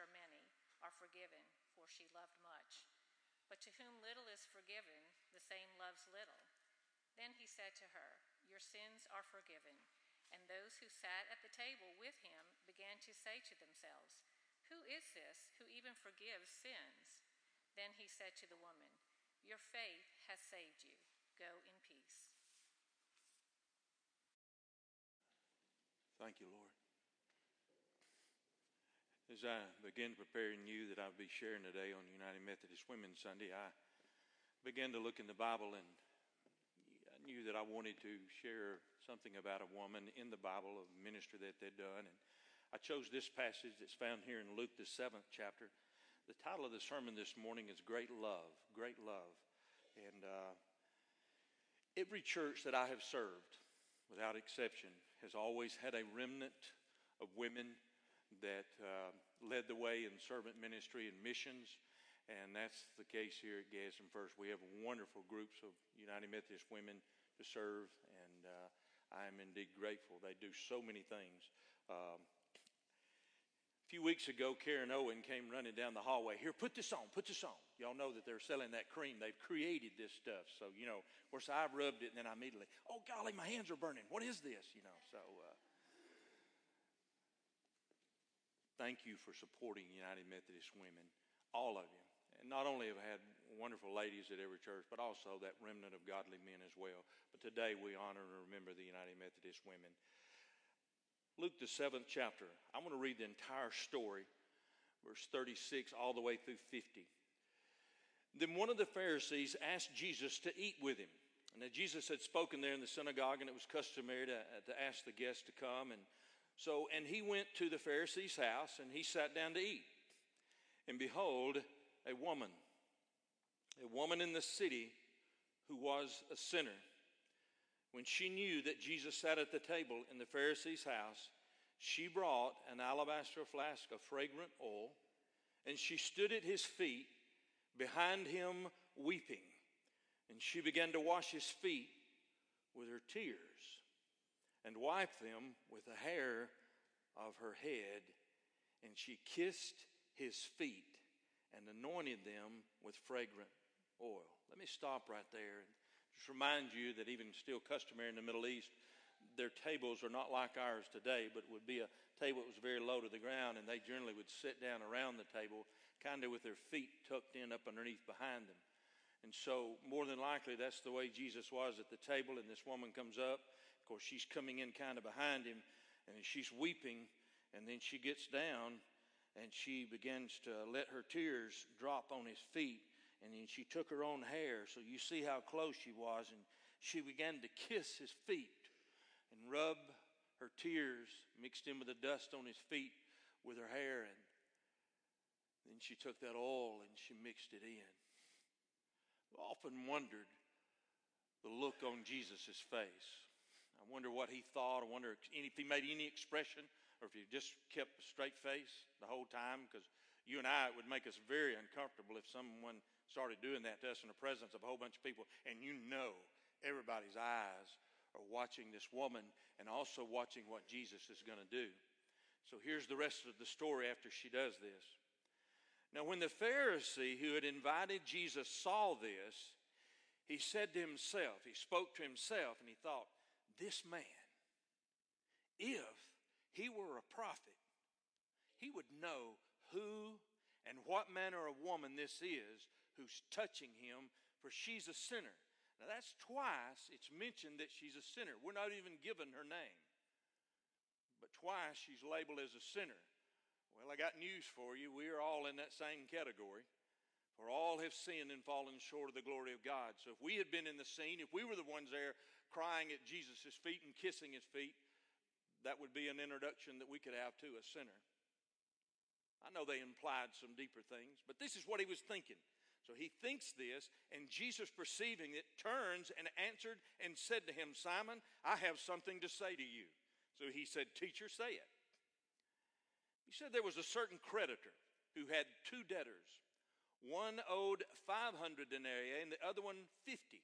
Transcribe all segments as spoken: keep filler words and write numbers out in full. are many, are forgiven, for she loved much. But to whom little is forgiven, the same loves little. Then he said to her, your sins are forgiven. And those who sat at the table with him began to say to themselves, who is this who even forgives sins? Then he said to the woman, your faith has saved you. Go in peace. Thank you, Lord. As I begin preparing you that I'll be sharing today on United Methodist Women's Sunday, I began to look in the Bible, and I knew that I wanted to share something about a woman in the Bible, a ministry that they'd done. And I chose this passage that's found here in Luke, the seventh chapter. The title of the sermon this morning is Great Love, Great Love. And uh, every church that I have served, without exception, has always had a remnant of women that uh, led the way in servant ministry and missions. And that's the case here at Gadsden First. We have wonderful groups of United Methodist women to serve, and uh, I am indeed grateful. They do so many things. Um, a few weeks ago, Karen Owen came running down the hallway. Here, put this on, put this on. Y'all know that they're selling that cream. They've created this stuff. So, you know, of course, I rubbed it, and then I immediately, oh, golly, my hands are burning. What is this? You know, so... Uh, thank you for supporting United Methodist Women, all of you. And not only have I had wonderful ladies at every church, but also that remnant of godly men as well. But today we honor and remember the United Methodist women. Luke, the seventh chapter. I'm going to read the entire story, verse thirty-six all the way through fifty. Then one of the Pharisees asked Jesus to eat with him. And now Jesus had spoken there in the synagogue, and it was customary to, to ask the guests to come. And so, and he went to the Pharisee's house, and he sat down to eat. And behold, a woman, a woman in the city who was a sinner. When she knew that Jesus sat at the table in the Pharisee's house, she brought an alabaster flask of fragrant oil, and she stood at his feet, behind him weeping. And she began to wash his feet with her tears and wiped them with the hair of her head. And she kissed his feet and anointed them with fragrant oil. Let me stop right there and just remind you that even still customary in the Middle East, their tables are not like ours today, but would be a table that was very low to the ground, and they generally would sit down around the table, kind of with their feet tucked in up underneath behind them. And so more than likely, that's the way Jesus was at the table, and this woman comes up. Of course, she's coming in kind of behind him, and she's weeping, and then she gets down, and she begins to let her tears drop on his feet. And then she took her own hair, so you see how close she was. And she began to kiss his feet and rub her tears mixed in with the dust on his feet with her hair. And then she took that oil and she mixed it in. I've often wondered the look on Jesus' face. I wonder what he thought. I wonder if he made any expression, or if you just kept a straight face the whole time, because you and I, it would make us very uncomfortable if someone started doing that to us in the presence of a whole bunch of people. And you know everybody's eyes are watching this woman and also watching what Jesus is going to do. So here's the rest of the story after she does this. Now when the Pharisee who had invited Jesus saw this, he said to himself, he spoke to himself, and he thought, this man, if he were a prophet, he would know who and what manner of woman this is who's touching him, for she's a sinner. Now that's twice it's mentioned that she's a sinner. We're not even given her name, but twice she's labeled as a sinner. Well, I got news for you. We are all in that same category. For all have sinned and fallen short of the glory of God. So if we had been in the scene, if we were the ones there crying at Jesus' feet and kissing his feet, that would be an introduction that we could have to a sinner. I know they implied some deeper things, but this is what he was thinking. So he thinks this, and Jesus, perceiving it, turns and answered and said to him, Simon, I have something to say to you. So he said, teacher, say it. He said, there was a certain creditor who had two debtors. One owed five hundred denarii and the other one fifty.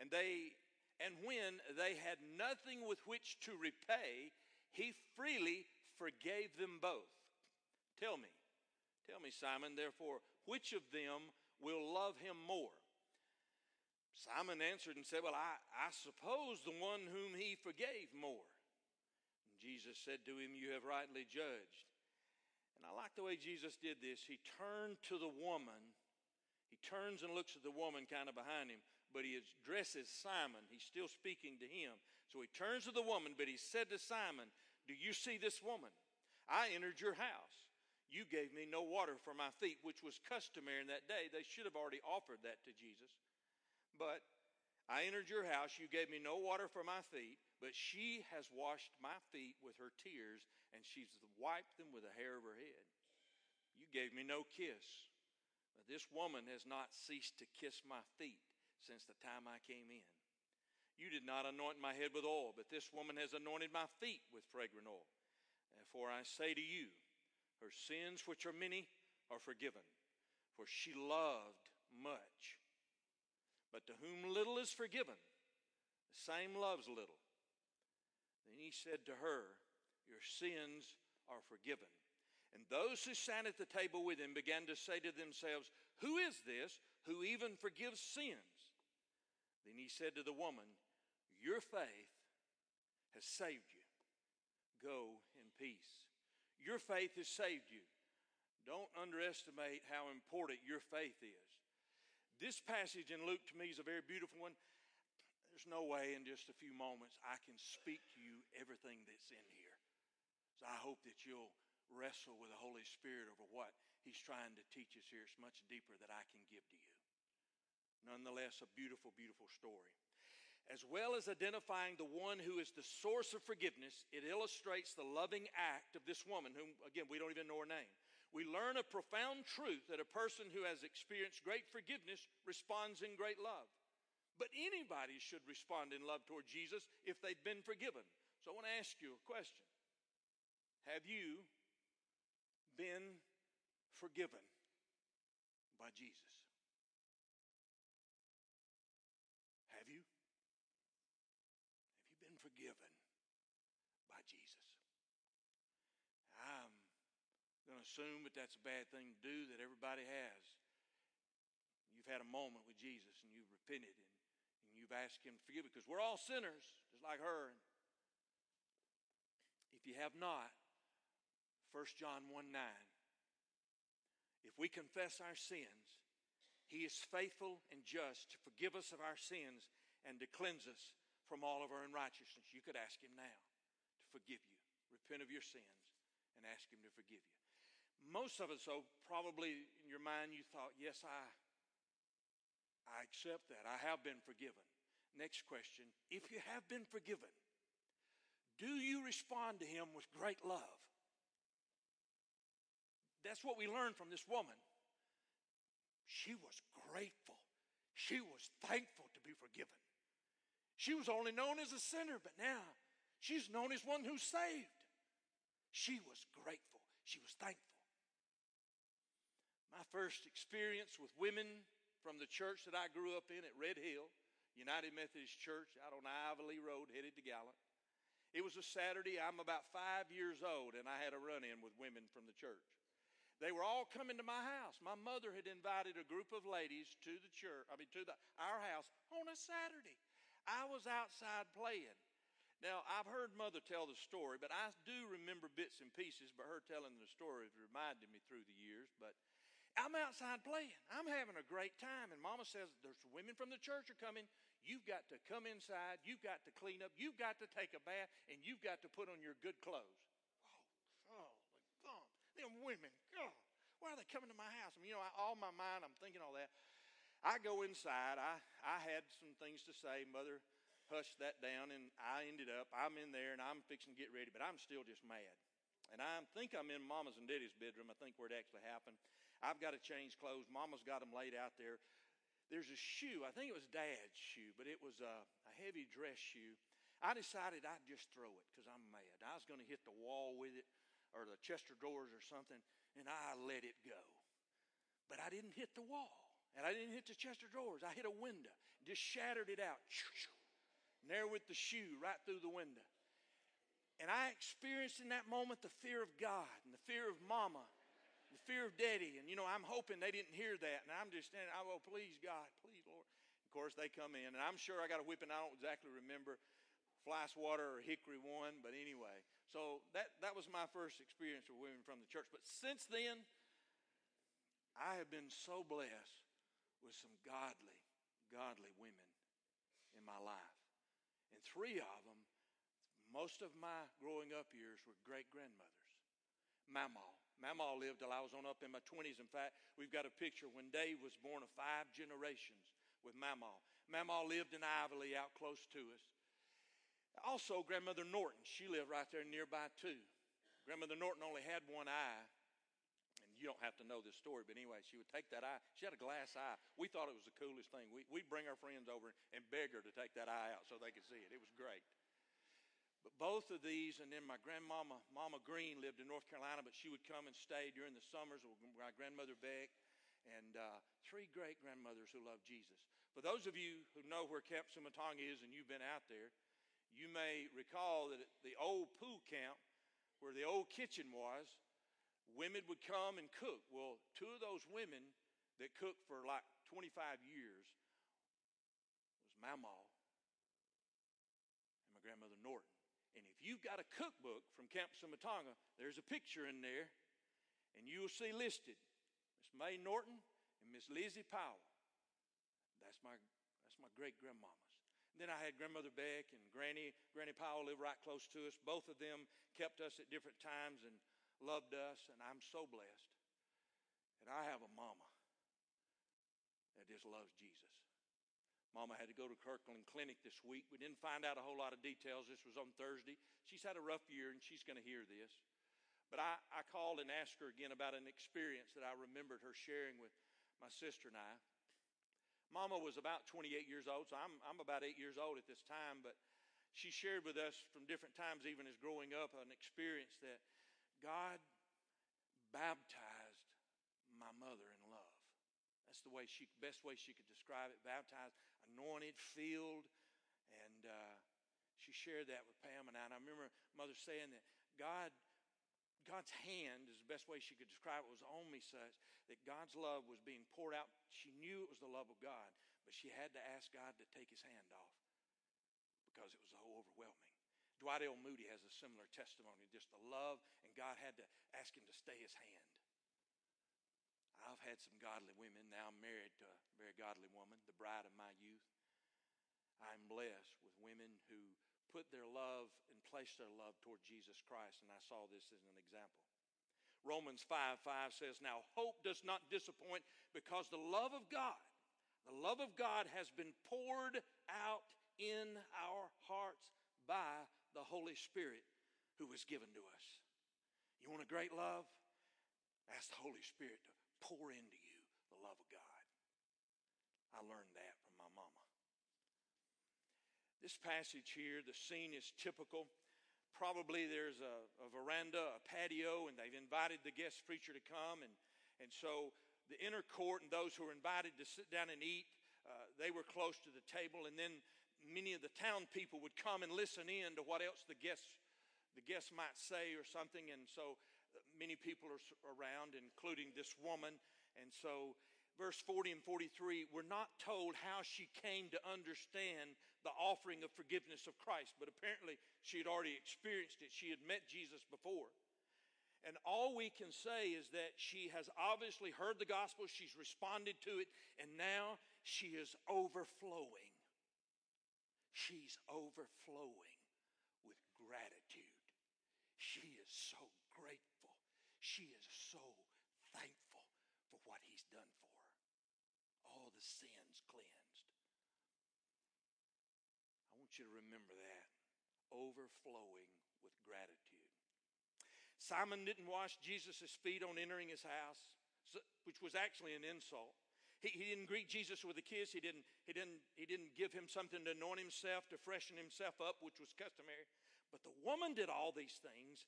And they... And when they had nothing with which to repay, he freely forgave them both. Tell me, Tell me, Simon, therefore, which of them will love him more? Simon answered and said, well, I, I suppose the one whom he forgave more. And Jesus said to him, you have rightly judged. And I like the way Jesus did this. He turned to the woman. He turns and looks at the woman kind of behind him, but he addresses Simon. He's still speaking to him. So he turns to the woman, but he said to Simon, do you see this woman? I entered your house. You gave me no water for my feet, which was customary in that day. They should have already offered that to Jesus. But I entered your house. You gave me no water for my feet, but she has washed my feet with her tears, and she's wiped them with the hair of her head. You gave me no kiss, but this woman has not ceased to kiss my feet since the time I came in. You did not anoint my head with oil, but this woman has anointed my feet with fragrant oil. Therefore I say to you, her sins, which are many, are forgiven, for she loved much. But to whom little is forgiven, the same loves little. Then he said to her, your sins are forgiven. And those who sat at the table with him began to say to themselves, who is this who even forgives sins? Then he said to the woman, your faith has saved you. Go in peace. Your faith has saved you. Don't underestimate how important your faith is. This passage in Luke to me is a very beautiful one. There's no way in just a few moments I can speak to you everything that's in here. So I hope that you'll wrestle with the Holy Spirit over what he's trying to teach us here. It's much deeper than I can give to you. Nonetheless, a beautiful, beautiful story. As well as identifying the one who is the source of forgiveness, it illustrates the loving act of this woman, whom, again, we don't even know her name. We learn a profound truth that a person who has experienced great forgiveness responds in great love. But anybody should respond in love toward Jesus if they've been forgiven. So I want to ask you a question. Have you been forgiven by Jesus? Have you? Have you been forgiven by Jesus? I'm going to assume that that's a bad thing to do, that everybody has. You've had a moment with Jesus and you've repented and, and you've asked him to forgive you, because we're all sinners, just like her. And if you have not, First John one nine, if we confess our sins, he is faithful and just to forgive us of our sins and to cleanse us from all of our unrighteousness. You could ask him now to forgive you. Repent of your sins and ask him to forgive you. Most of us, though, probably in your mind you thought, yes, I, I accept that. I have been forgiven. Next question, if you have been forgiven, do you respond to him with great love? That's what we learned from this woman. She was grateful. She was thankful to be forgiven. She was only known as a sinner, but now she's known as one who's saved. She was grateful. She was thankful. My first experience with women from the church that I grew up in at Red Hill, United Methodist Church, out on Ivory Road, headed to Gallup. It was a Saturday. I'm about five years old, and I had a run-in with women from the church. They were all coming to my house. My mother had invited a group of ladies to the church, I mean to the, our house on a Saturday. I was outside playing. Now, I've heard Mother tell the story, but I do remember bits and pieces, but her telling the story reminded me through the years. But I'm outside playing. I'm having a great time. And Mama says, there's women from the church are coming. You've got to come inside. You've got to clean up. You've got to take a bath. And you've got to put on your good clothes. Oh, oh my God. Them women, God, why are they coming to my house? I mean, you know, I, all my mind, I'm thinking all that. I go inside. I, I had some things to say. Mother hushed that down, and I ended up, I'm in there, and I'm fixing to get ready, but I'm still just mad. And I think I'm in Mama's and Daddy's bedroom, I think, where it actually happened. I've got to change clothes. Mama's got them laid out there. There's a shoe. I think it was Dad's shoe, but it was a, a heavy dress shoe. I decided I'd just throw it because I'm mad. I was going to hit the wall with it or the chest of drawers or something, and I let it go. But I didn't hit the wall, and I didn't hit the chest of drawers. I hit a window, just shattered it out. And there with the shoe right through the window. And I experienced in that moment the fear of God and the fear of Mama the fear of daddy. And, you know, I'm hoping they didn't hear that. And I'm just standing, oh, please, God, please, Lord. Of course, they come in. And I'm sure I got a whipping. I don't exactly remember Flice Water or Hickory one. But anyway, so that, that was my first experience with women from the church. But since then, I have been so blessed with some godly, godly women in my life. And three of them, most of my growing up years, were great-grandmothers. Mamaw. Mamaw lived till I was on up in my twenties. In fact, we've got a picture when Dave was born of five generations with Mamaw. Mamaw lived in Ivory out close to us. Also, Grandmother Norton, she lived right there nearby too. Grandmother Norton only had one eye. And you don't have to know this story, but anyway, she would take that eye. She had a glass eye. We thought it was the coolest thing. We, we'd bring our friends over and beg her to take that eye out so they could see it. It was great. But both of these, and then my grandmama, Mama Green, lived in North Carolina, but she would come and stay during the summers with my grandmother Beck, and uh, three great-grandmothers who loved Jesus. For those of you who know where Camp Sumatanga is and you've been out there, you may recall that at the old pool camp where the old kitchen was, women would come and cook. Well, two of those women that cooked for like twenty-five years was Mamaw and my grandmother Norton. And if you've got a cookbook from Camp Sumatanga, there's a picture in there, and you'll see listed Miss Mae Norton and Miss Lizzie Powell. That's my, that's my great-grandmamas. Then I had Grandmother Beck and Granny. Granny Powell lived right close to us. Both of them kept us at different times and loved us, and I'm so blessed. And I have a mama that just loves Jesus. Mama had to go to Kirkland Clinic this week. We didn't find out a whole lot of details. This was on Thursday. She's had a rough year, and she's going to hear this. But I, I called and asked her again about an experience that I remembered her sharing with my sister and I. Mama was about twenty-eight years old, so I'm, I'm about eight years old at this time, but she shared with us from different times, even as growing up, an experience that God baptized my mother in love. That's the way she, best way she could describe it. Baptized, anointed, filled, and uh, she shared that with Pam and I. And I remember Mother saying that God, God's hand, is the best way she could describe it, was on me such that God's love was being poured out. She knew it was the love of God, but she had to ask God to take his hand off because it was so overwhelming. Dwight L. Moody has a similar testimony, just the love, and God had to ask him to stay his hand. I've had some godly women. Now I'm married to a very godly woman, the bride of my youth. I'm blessed with women who put their love and placed their love toward Jesus Christ, and I saw this as an example. Romans five five says, "Now hope does not disappoint, because the love of God, the love of God has been poured out in our hearts by the Holy Spirit who was given to us." You want a great love? Ask the Holy Spirit to pour into you the love of God. I learned that from my mama. This passage here, the scene is typical. Probably there's a, a veranda, a patio, and they've invited the guest preacher to come. And, and so the inner court and those who were invited to sit down and eat, uh, they were close to the table. And then many of the town people would come and listen in to what else the guests, the guests might say or something. And so many people are around, including this woman. And so verse forty and forty-three, we're not told how she came to understand the offering of forgiveness of Christ, but apparently she had already experienced it. She had met Jesus before. And all we can say is that she has obviously heard the gospel, she's responded to it, and now she is overflowing. She's overflowing with gratitude. She is so grateful. She is so thankful for what he's done for her. All the sins cleansed. I want you to remember that. Overflowing with gratitude. Simon didn't wash Jesus' feet on entering his house, which was actually an insult. He, he didn't greet Jesus with a kiss. He didn't, he, didn't, he didn't give him something to anoint himself, to freshen himself up, which was customary. But the woman did all these things,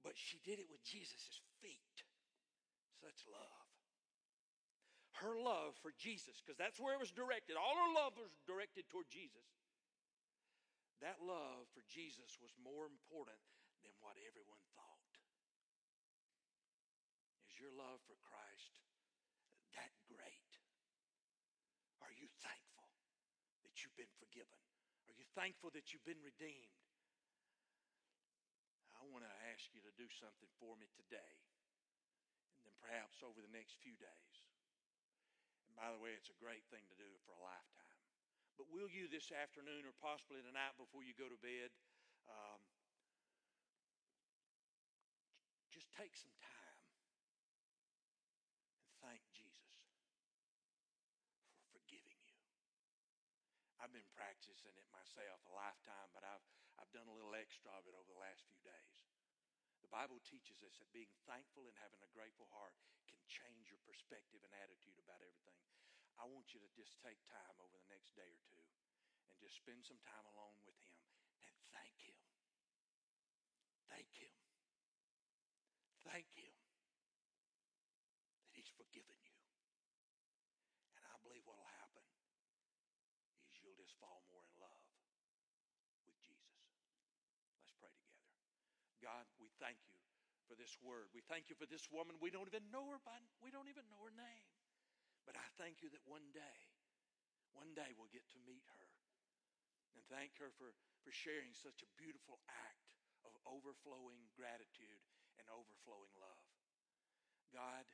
but she did it with Jesus' feet. Such love. Her love for Jesus, because that's where it was directed. All her love was directed toward Jesus. That love for Jesus was more important than what everyone thought. Is your love for Christ that great? Are you thankful that you've been forgiven? Are you thankful that you've been redeemed? I want to ask you to do something for me today, and then perhaps over the next few days. And by the way, it's a great thing to do for a lifetime. But will you this afternoon, or possibly tonight before you go to bed, um, just take some time and thank Jesus for forgiving you? I've been practicing it myself a lifetime, but I've, I've done a little extra of it over the last few days. The Bible teaches us that being thankful and having a grateful heart can change your perspective and attitude about everything. I want you to just take time over the next day or two and just spend some time alone with Him and thank Him. Thank Him. Thank Him that He's forgiven you. And I believe what will happen is you'll just fall more in love with Jesus. Let's pray together. God, we thank you for this word. We thank you for this woman. We don't even know her by, we don't even know her name. But I thank you that one day, one day we'll get to meet her and thank her for, for sharing such a beautiful act of overflowing gratitude and overflowing love. God,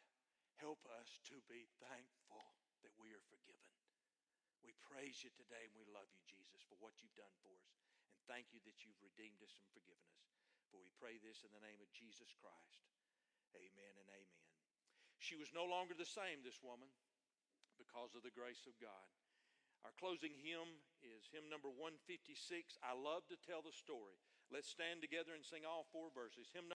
help us to be thankful that we are forgiven. We praise you today and we love you, Jesus, for what you've done for us. And thank you that you've redeemed us and forgiven us. For we pray this in the name of Jesus Christ. Amen and amen. She was no longer the same, this woman, because of the grace of God. Our closing hymn is hymn number one fifty-six, I Love to Tell the Story. Let's stand together and sing all four verses. Hymn